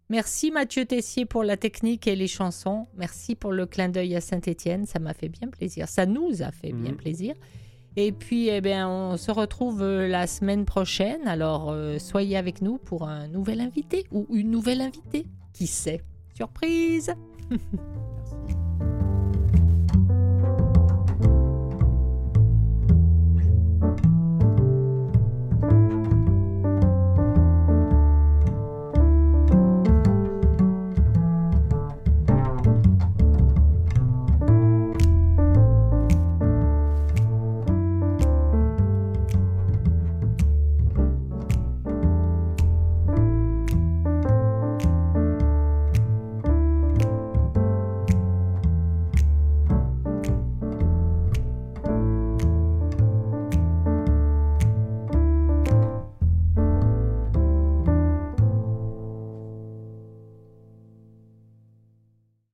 Merci Mathieu Tessier pour la technique et les chansons. Merci pour le clin d'œil à Saint-Étienne. Ça m'a fait bien plaisir. Ça nous a fait bien plaisir. Et puis, on se retrouve la semaine prochaine. Alors, soyez avec nous pour un nouvel invité ou une nouvelle invitée. Qui sait? Surprise!